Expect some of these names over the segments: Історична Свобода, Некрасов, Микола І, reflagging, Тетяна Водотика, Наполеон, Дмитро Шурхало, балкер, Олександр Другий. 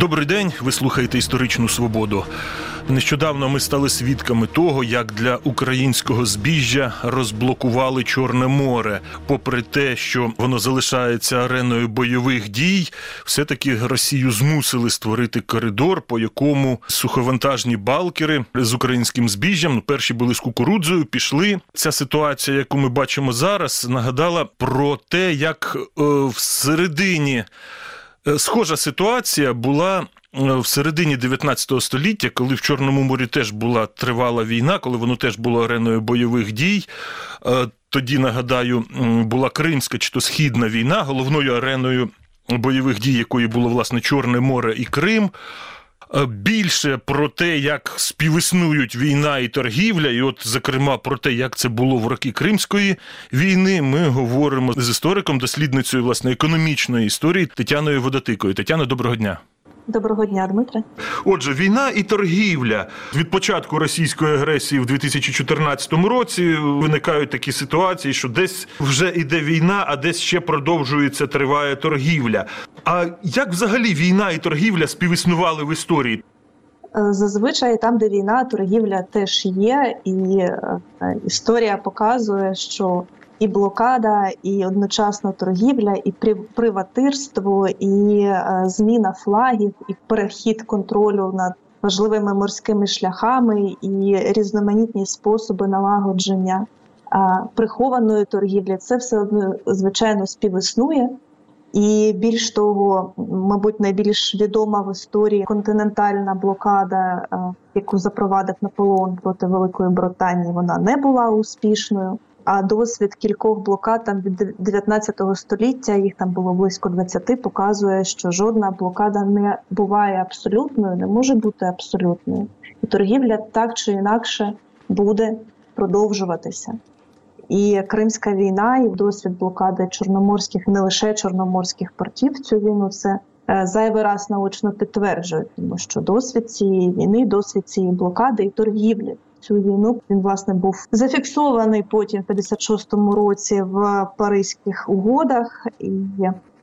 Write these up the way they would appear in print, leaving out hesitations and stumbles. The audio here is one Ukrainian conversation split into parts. Добрий день, ви слухаєте «Історичну свободу». Нещодавно ми стали свідками того, як для українського збіжжя розблокували Чорне море. Попри те, що воно залишається ареною бойових дій, все-таки Росію змусили створити коридор, по якому суховантажні балкери з українським збіжжям, перші були з кукурудзою, пішли. Ця ситуація, яку ми бачимо зараз, нагадала про те, як всередині схожа ситуація була в середині 19 століття, коли в Чорному морі теж була тривала війна, коли воно теж було ареною бойових дій. Тоді, нагадаю, була Кримська чи то Східна війна, головною ареною бойових дій, якої було, власне, Чорне море і Крим. Більше про те, як співіснують війна і торгівля, і от, зокрема, про те, як це було в роки Кримської війни, ми говоримо з істориком, дослідницею, власне, економічної історії Тетяною Водотикою. Тетяно, доброго дня. Доброго дня, Дмитре. Отже, війна і торгівля. Від початку російської агресії в 2014 році виникають такі ситуації, що десь вже йде війна, а десь ще продовжується, триває торгівля. А як взагалі війна і торгівля співіснували в історії? Зазвичай там, де війна, торгівля теж є. І історія показує, що і блокада, і одночасно торгівля, і приватирство, і зміна флагів, і перехід контролю над важливими морськими шляхами, і різноманітні способи налагодження прихованої торгівлі. Це все одно, звичайно, співіснує. І більш того, мабуть, найбільш відома в історії континентальна блокада, яку запровадив Наполеон проти Великої Британії, вона не була успішною. А досвід кількох блокад там від 19 століття, їх там було близько 20, показує, що жодна блокада не буває абсолютною, не може бути абсолютною. І торгівля так чи інакше буде продовжуватися. І Кримська війна, і досвід блокади чорноморських, не лише чорноморських портів, цю війну це зайвий раз наочно підтверджує, тому що досвід цієї війни, досвід цієї блокади і торгівлі. Цю війну він, власне, був зафіксований потім в 56-му році в Паризьких угодах. І,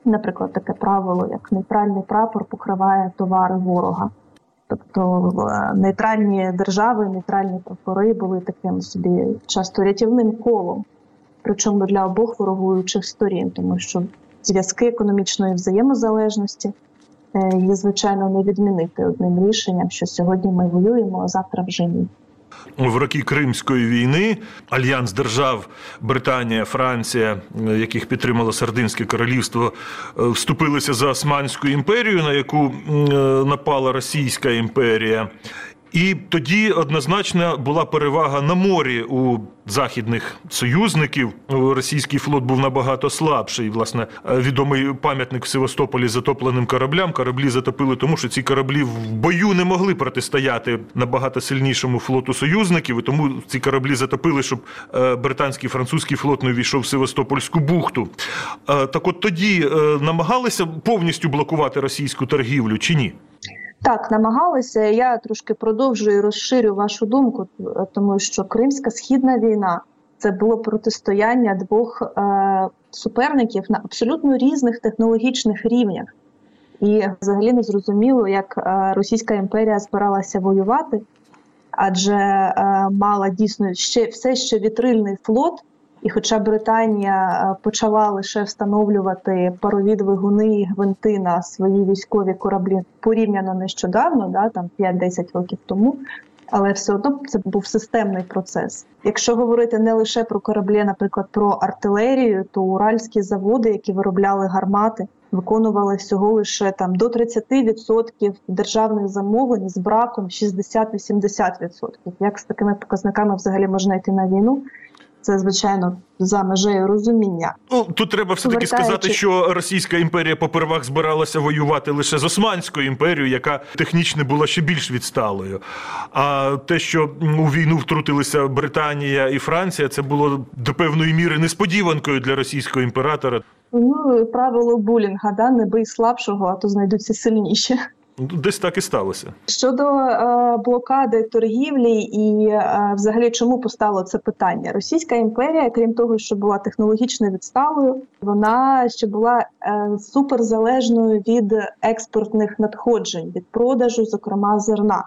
наприклад, таке правило, як нейтральний прапор покриває товари ворога. Тобто нейтральні держави, нейтральні прапори були таким собі часто рятівним колом, причому для обох ворогуючих сторін, тому що зв'язки економічної взаємозалежності їх, звичайно, не відмінити одним рішенням, що сьогодні ми воюємо, а завтра вже ні. В роки Кримської війни альянс держав Британія, Франція, яких підтримало Сардинське королівство, вступилися за Османську імперію, на яку напала Російська імперія. І тоді однозначно була перевага на морі у західних союзників. Російський флот був набагато слабший. Власне, відомий пам'ятник в Севастополі затопленим кораблям. Кораблі затопили тому, що ці кораблі в бою не могли протистояти набагато сильнішому флоту союзників. І тому ці кораблі затопили, щоб британський, французький флот не увійшов в Севастопольську бухту. Так от тоді намагалися повністю блокувати російську торгівлю чи ні? Так, намагалися. Я трошки продовжую і розширю вашу думку, тому що Кримська Східна війна – це було протистояння двох суперників на абсолютно різних технологічних рівнях. І взагалі не зрозуміло, як Російська імперія збиралася воювати, адже мала дійсно все ще вітрильний флот, і хоча Британія почала лише встановлювати парові двигуни і гвинти на свої військові кораблі порівняно нещодавно, там 5-10 років тому, але все одно це був системний процес. Якщо говорити не лише про кораблі, наприклад, про артилерію, то уральські заводи, які виробляли гармати, виконували всього лише до 30% державних замовлень з браком 60-80%. Як з такими показниками взагалі можна йти на війну? Це, звичайно, за межею розуміння. Тут треба все-таки сказати, що Російська імперія попервах збиралася воювати лише з Османською імперією, яка технічно була ще більш відсталою. А те, що у війну втрутилися Британія і Франція, це було до певної міри несподіванкою для російського імператора. Ну, правило булінга, не бий слабшого, а то знайдуться сильніші. Десь так і сталося. Щодо блокади торгівлі і взагалі чому постало це питання? Російська імперія, крім того, що була технологічно відсталою, вона ще була суперзалежною від експортних надходжень, від продажу, зокрема, зерна.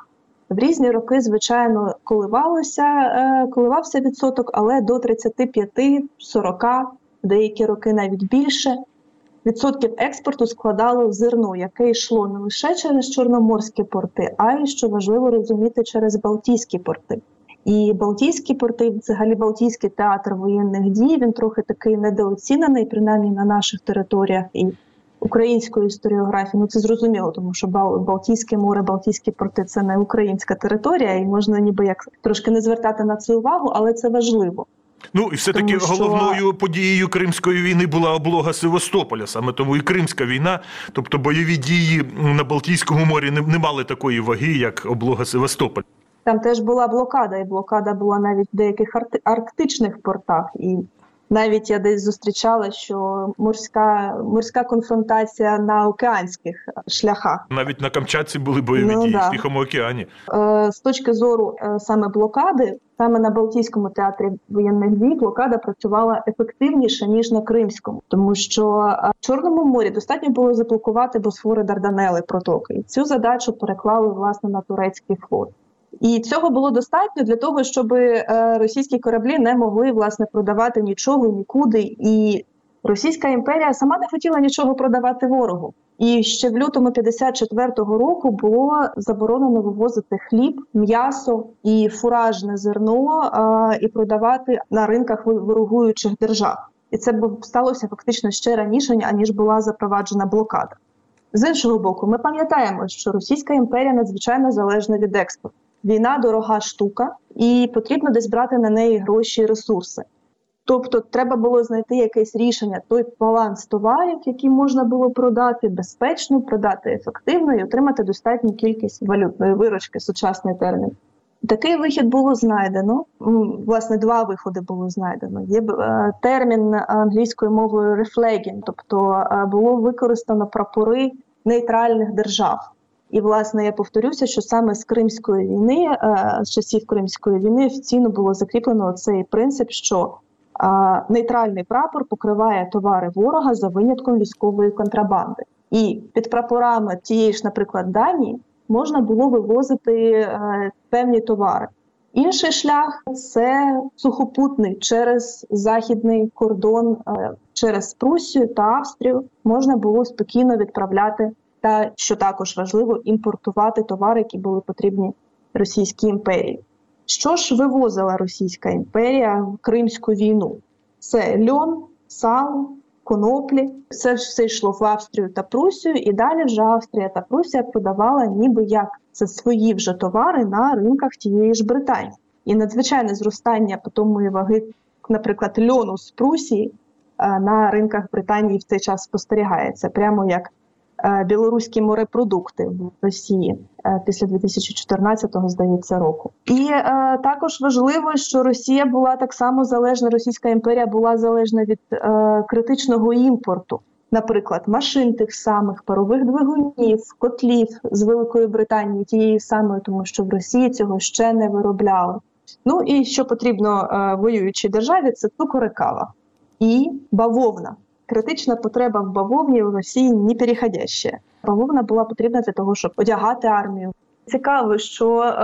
В різні роки, звичайно, коливався відсоток, але до 35-40, деякі роки навіть більше, відсотків експорту складало зерно, яке йшло не лише через чорноморські порти, а й, що важливо розуміти, через балтійські порти. І балтійські порти, взагалі балтійський театр воєнних дій, він трохи такий недооцінений, принаймні на наших територіях і української історіографії. Ну це зрозуміло, тому що Балтійське море, Балтійські порти – це не українська територія, і можна ніби як трошки не звертати на це увагу, але це важливо. Ну, і все-таки головною подією Кримської війни була облога Севастополя, саме тому і Кримська війна, тобто бойові дії на Балтійському морі не мали такої ваги, як облога Севастополя. Там теж була блокада, і блокада була навіть в деяких арктичних портах. І навіть я десь зустрічала, що морська конфронтація на океанських шляхах. Навіть на Камчатці були бойові дії, в Тихому океані. З точки зору саме блокади, саме на Балтійському театрі воєнних дій блокада працювала ефективніше, ніж на Кримському. Тому що в Чорному морі достатньо було заблокувати Босфори, Дарданели, протоки. І цю задачу переклали, власне, на турецький флот. І цього було достатньо для того, щоб російські кораблі не могли, власне, продавати нічого нікуди. І Російська імперія сама не хотіла нічого продавати ворогу. І ще в лютому 54-го року було заборонено вивозити хліб, м'ясо і фуражне зерно і продавати на ринках ворогуючих держав. І це сталося фактично ще раніше, аніж була запроваджена блокада. З іншого боку, ми пам'ятаємо, що Російська імперія надзвичайно залежна від експорту. Війна – дорога штука, і потрібно десь брати на неї гроші і ресурси. Тобто треба було знайти якесь рішення, той баланс товарів, який можна було продати безпечно, продати ефективно і отримати достатню кількість валютної виручки, сучасний термін. Такий вихід було знайдено, власне, два виходи було знайдено. Є термін англійською мовою «reflagging», тобто було використано прапори нейтральних держав. І, власне, я повторюся, що саме з Кримської війни, з часів Кримської війни офіційно було закріплено цей принцип, що нейтральний прапор покриває товари ворога за винятком військової контрабанди. І під прапорами тієї ж, наприклад, Данії можна було вивозити певні товари. Інший шлях – це сухопутний, через західний кордон, через Прусію та Австрію можна було спокійно відправляти та, що також важливо, імпортувати товари, які були потрібні Російській імперії. Що ж вивозила Російська імперія в Кримську війну? Це льон, сало, коноплі. Все йшло в Австрію та Прусію, і далі вже Австрія та Прусія продавала ніби як це свої вже товари на ринках тієї ж Британії. І надзвичайне зростання питомої ваги, наприклад, льону з Прусії на ринках Британії в цей час спостерігається, прямо як білоруські морепродукти в Росії після 2014-го, здається, року. І також важливо, що Росія була так само залежна, Російська імперія була залежна від критичного імпорту. Наприклад, машин тих самих, парових двигунів, котлів з Великої Британії, тієї самої, тому що в Росії цього ще не виробляли. Ну і що потрібно воюючій державі, це цукор і кава. І бавовна. Критична потреба в бавовні в Росії не переходяща. Бавовна була потрібна для того, щоб одягати армію. Цікаво, що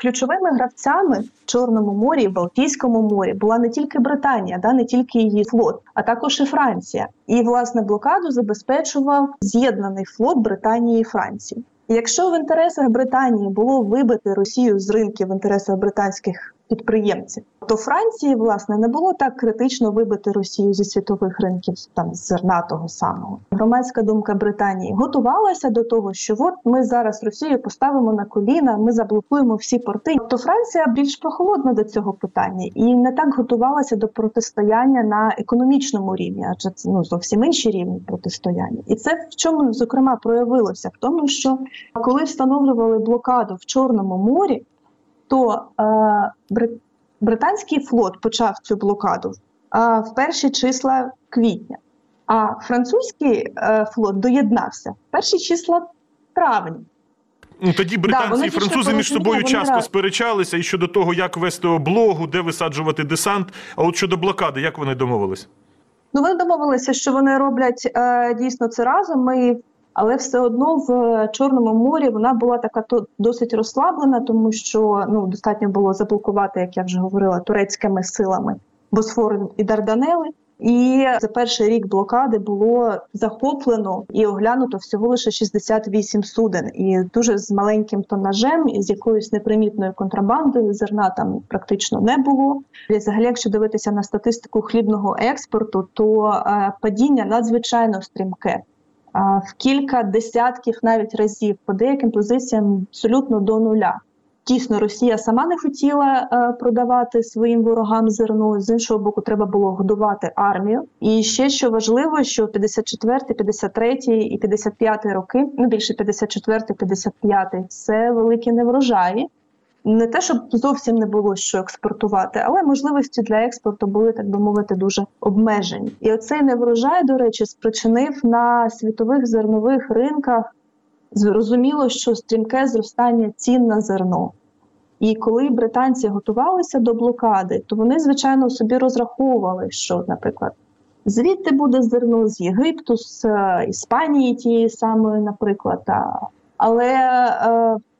ключовими гравцями в Чорному морі і в Балтійському морі була не тільки Британія, не тільки її флот, а також і Франція. І, власне, блокаду забезпечував з'єднаний флот Британії і Франції. І якщо в інтересах Британії було вибити Росію з ринків в інтересах британських підприємців, то Франції, власне, не було так критично вибити Росію зі світових ринків, там, з зерна того самого. Громадська думка Британії готувалася до того, що от ми зараз Росію поставимо на коліна, ми заблокуємо всі порти. Тобто Франція більш прохолодна до цього питання і не так готувалася до протистояння на економічному рівні, адже це зовсім інші рівні протистояння. І це в чому, зокрема, проявилося? В тому, що коли встановлювали блокаду в Чорному морі, то британський флот почав цю блокаду в перші числа квітня, а французький флот доєднався в перші числа травня. Тоді британці і французи між собою часто сперечалися і щодо того, як вести облогу, де висаджувати десант. А от щодо блокади, як вони домовились? Ну, вони домовилися, що вони роблять дійсно це разом, але все одно в Чорному морі вона була така досить розслаблена, тому що достатньо було заблокувати, як я вже говорила, турецькими силами Босфор і Дарданели. І за перший рік блокади було захоплено і оглянуто всього лише 68 суден. І дуже з маленьким тонажем, і з якоюсь непримітною контрабандою, зерна там практично не було. І взагалі, якщо дивитися на статистику хлібного експорту, то падіння надзвичайно стрімке. В кілька десятків навіть разів, по деяким позиціям абсолютно до нуля. Дійсно, Росія сама не хотіла продавати своїм ворогам зерно, з іншого боку, треба було годувати армію. І ще, що важливо, що 54-й, 53-й і 55-й роки, більше 54-й, 55-й, це великі неврожаї. Не те, щоб зовсім не було що експортувати, але можливості для експорту були, так би мовити, дуже обмежені. І оцей неврожай, до речі, спричинив на світових зернових ринках, зрозуміло, що стрімке зростання цін на зерно. І коли британці готувалися до блокади, то вони, звичайно, собі розраховували, що, наприклад, звідти буде зерно з Єгипту, з Іспанії тієї самої, наприклад. Але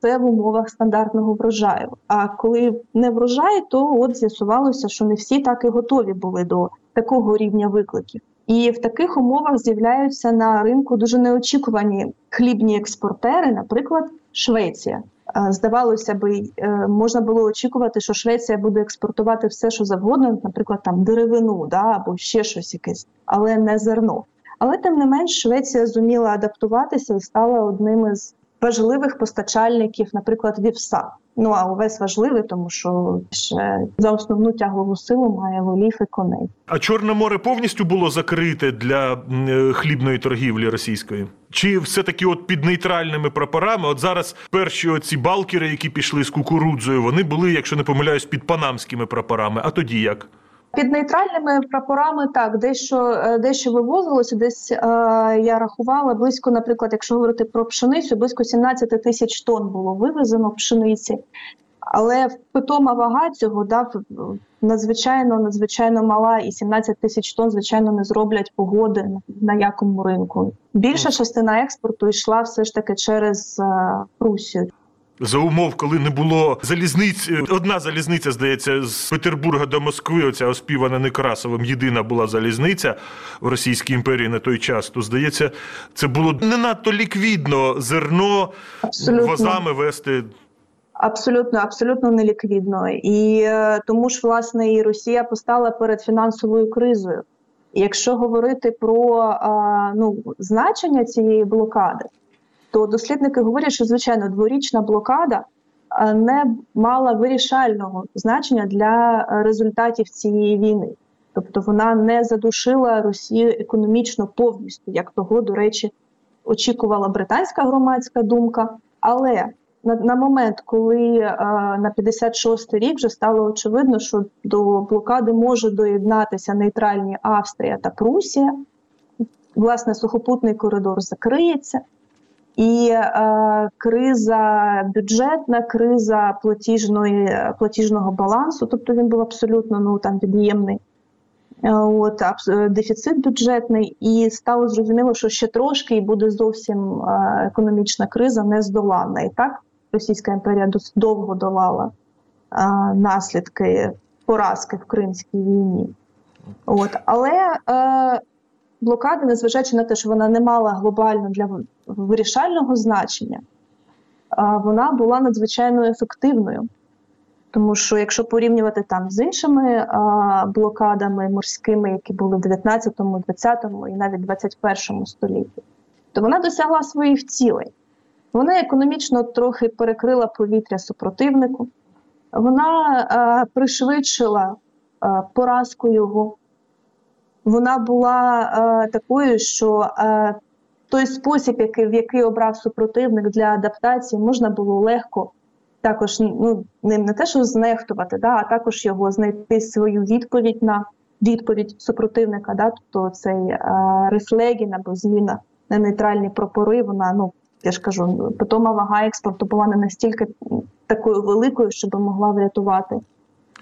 це в умовах стандартного врожаю. А коли не врожай, то от з'ясувалося, що не всі так і готові були до такого рівня викликів. І в таких умовах з'являються на ринку дуже неочікувані хлібні експортери, наприклад, Швеція. Здавалося б, можна було очікувати, що Швеція буде експортувати все, що завгодно, наприклад, там деревину, або ще щось якесь, але не зерно. Але тим не менш Швеція зуміла адаптуватися і стала одним із важливих постачальників, наприклад, вівса. Ну, а овес важливий, тому що ще за основну тяглову силу має волів і коней. А Чорне море повністю було закрите для хлібної торгівлі російської? Чи все-таки от під нейтральними прапорами? От зараз перші оці балкери, які пішли з кукурудзою, вони були, якщо не помиляюсь, під панамськими прапорами. А тоді як? Під нейтральними прапорами, так, дещо вивозилося, я рахувала, близько, наприклад, якщо говорити про пшеницю, близько 17 тисяч тонн було вивезено пшениці. Але питома вага цього надзвичайно мала, і 17 тисяч тонн, звичайно, не зроблять погоди на якому ринку. Більша частина експорту йшла все ж таки через Русію. За умов, коли не було залізниць, одна залізниця, здається, з Петербурга до Москви, оця оспівана Некрасовим, єдина була залізниця в Російській імперії на той час, то, здається, це було не надто ліквідно зерно возами вести. Абсолютно неліквідно. І тому ж, власне, і Росія постала перед фінансовою кризою. Якщо говорити про значення цієї блокади, то дослідники говорять, що, звичайно, дворічна блокада не мала вирішального значення для результатів цієї війни. Тобто вона не задушила Росію економічно повністю, як того, до речі, очікувала британська громадська думка. Але на момент, коли на 56-й рік вже стало очевидно, що до блокади може доєднатися нейтральні Австрія та Прусія, власне, сухопутний коридор закриється, і криза бюджетна, криза платіжного балансу, тобто він був абсолютно від'ємний, дефіцит бюджетний, і стало зрозуміло, що ще трошки і буде зовсім економічна криза нездоланна. І так Російська імперія досить довго долала наслідки поразки в Кримській війні. Але блокада, незважаючи на те, що вона не мала глобально для вирішального значення, вона була надзвичайно ефективною. Тому що якщо порівнювати там з іншими блокадами морськими, які були в 19-му, 20-му і навіть 21-му столітті, то вона досягла своїх цілей. Вона економічно трохи перекрила повітря супротивнику, вона пришвидшила поразку його. Вона була такою, що той спосіб, в який обрав супротивник для адаптації, можна було легко також, ним не те, що знехтувати, а також його знайти свою відповідь на відповідь супротивника. Тобто цей рефлегін або зміна на нейтральні прапори, вона я ж кажу, питома вага експорту була не настільки такою великою, щоб могла врятувати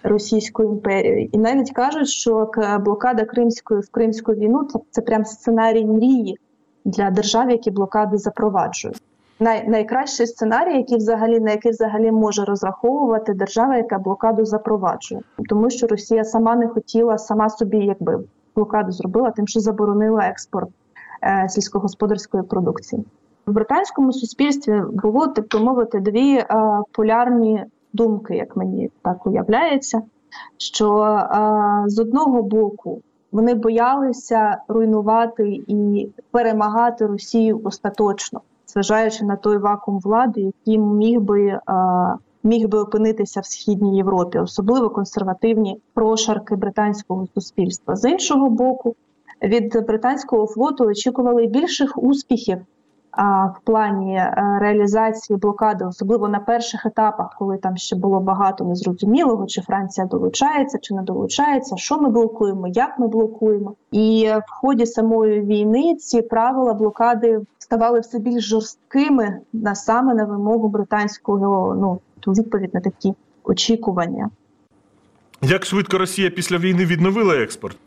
Російську імперію. І навіть кажуть, що блокада Кримської в Кримську війну – це прям сценарій мрії для держав, які блокади запроваджують. Найкращий сценарій, на який взагалі може розраховувати держава, яка блокаду запроваджує. Тому що Росія сама не хотіла, сама собі якби блокаду зробила тим, що заборонила експорт сільськогосподарської продукції. В британському суспільстві було, так мовити, дві полярні думки, як мені так уявляється, що з одного боку вони боялися руйнувати і перемагати Росію остаточно, зважаючи на той вакуум влади, який міг би опинитися в Східній Європі, особливо консервативні прошарки британського суспільства. З іншого боку, від британського флоту очікували більших успіхів в плані реалізації блокади, особливо на перших етапах, коли там ще було багато незрозумілого, чи Франція долучається, чи не долучається, що ми блокуємо, як ми блокуємо. І в ході самої війни ці правила блокади ставали все більш жорсткими саме на вимогу британського, відповідь на такі очікування. Як швидко Росія після війни відновила експорт?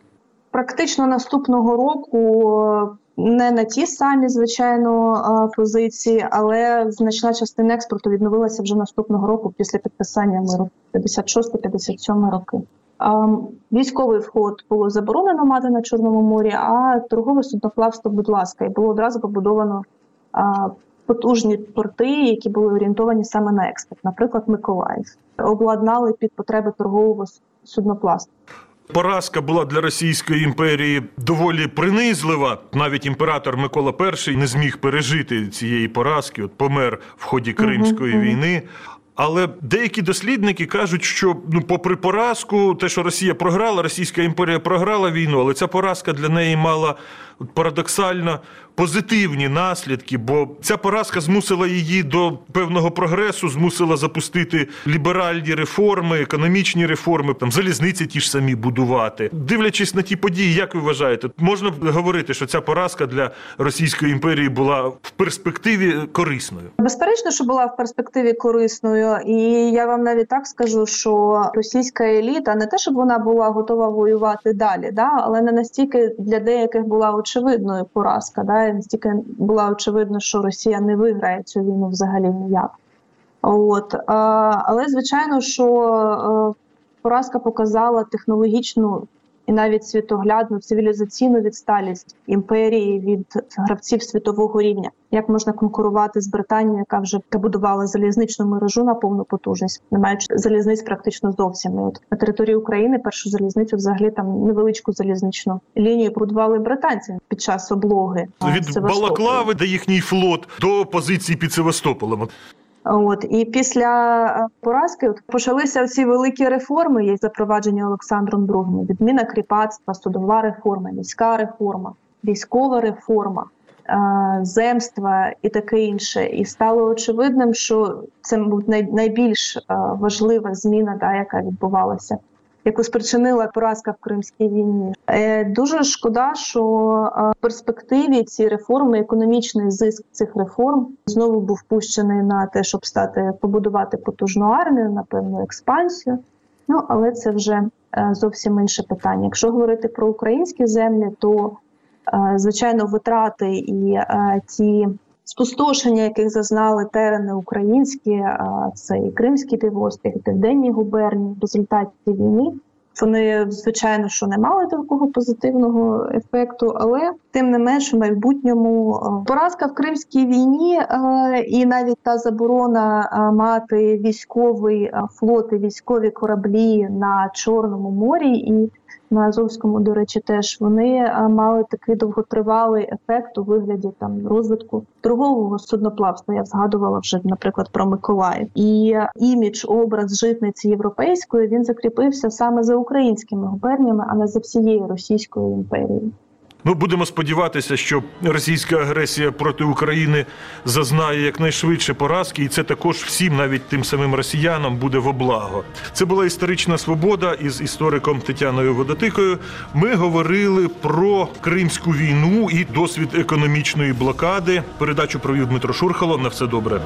Практично наступного року не на ті самі, звичайно, позиції, але значна частина експорту відновилася вже наступного року після підписання миру, 56-57 роки. Військовий вход було заборонено мати на Чорному морі, а торгове судноплавство, будь ласка, і було одразу побудовано потужні порти, які були орієнтовані саме на експорт, наприклад, Миколаїв. Обладнали під потреби торгового судноплавства. Поразка була для Російської імперії доволі принизлива. Навіть імператор Микола І не зміг пережити цієї поразки, помер в ході Кримської війни. Але деякі дослідники кажуть, що попри поразку, те, що Росія програла, Російська імперія програла війну, але ця поразка для неї мала парадоксально позитивні наслідки, бо ця поразка змусила її до певного прогресу, змусила запустити ліберальні реформи, економічні реформи, там залізниці ті ж самі будувати. Дивлячись на ті події, як ви вважаєте, можна говорити, що ця поразка для Російської імперії була в перспективі корисною? Безперечно, що була в перспективі корисною. І я вам навіть так скажу, що російська еліта, не те, щоб вона була готова воювати далі, але не настільки для деяких була очевидною поразка, настільки була очевидно, що Росія не виграє цю війну взагалі ніяк. Але, звичайно, що поразка показала технологічну і навіть світоглядну, цивілізаційну відсталість імперії від гравців світового рівня. Як можна конкурувати з Британією, яка вже побудувала залізничну мережу на повну потужність, не маючи залізниць практично зовсім. От на території України першу залізницю, взагалі там невеличку залізничну лінію будували британці під час облоги. Від Балаклави, де їхній флот, до позиції під Севастополем. І після поразки почалися ці великі реформи, як запроваджені Олександром Другим. Відміна кріпацтва, судова реформа, міська реформа, військова реформа, земства і таке інше. І стало очевидним, що це найбільш важлива зміна, яка відбувалася, яку спричинила поразка в Кримській війні. Дуже шкода, що в перспективі ці реформи, економічний зиск цих реформ знову був пущений на те, щоб побудувати потужну армію, на певну експансію. Але це вже зовсім інше питання. Якщо говорити про українські землі, то, звичайно, витрати і ті спустошення, яких зазнали терени українські, це і Кримський півострів, і Південні губернії в результаті війни, вони, звичайно, що не мали такого позитивного ефекту, але тим не менше в майбутньому поразка в Кримській війні і навіть та заборона мати військовий флот і військові кораблі на Чорному морі і на Азовському, до речі, теж вони мали такий довготривалий ефект у вигляді розвитку торгового судноплавства. Я згадувала вже, наприклад, про Миколаїв. І імідж, образ житниці європейської, він закріпився саме за українськими губерніями, а не за всією Російською імперією. Ну, будемо сподіватися, що російська агресія проти України зазнає якнайшвидше поразки, і це також всім, навіть тим самим росіянам, буде во благо. Це була «Історична свобода» із істориком Тетяною Водотикою. Ми говорили про Кримську війну і досвід економічної блокади. Передачу провів Дмитро Шурхало. На все добре.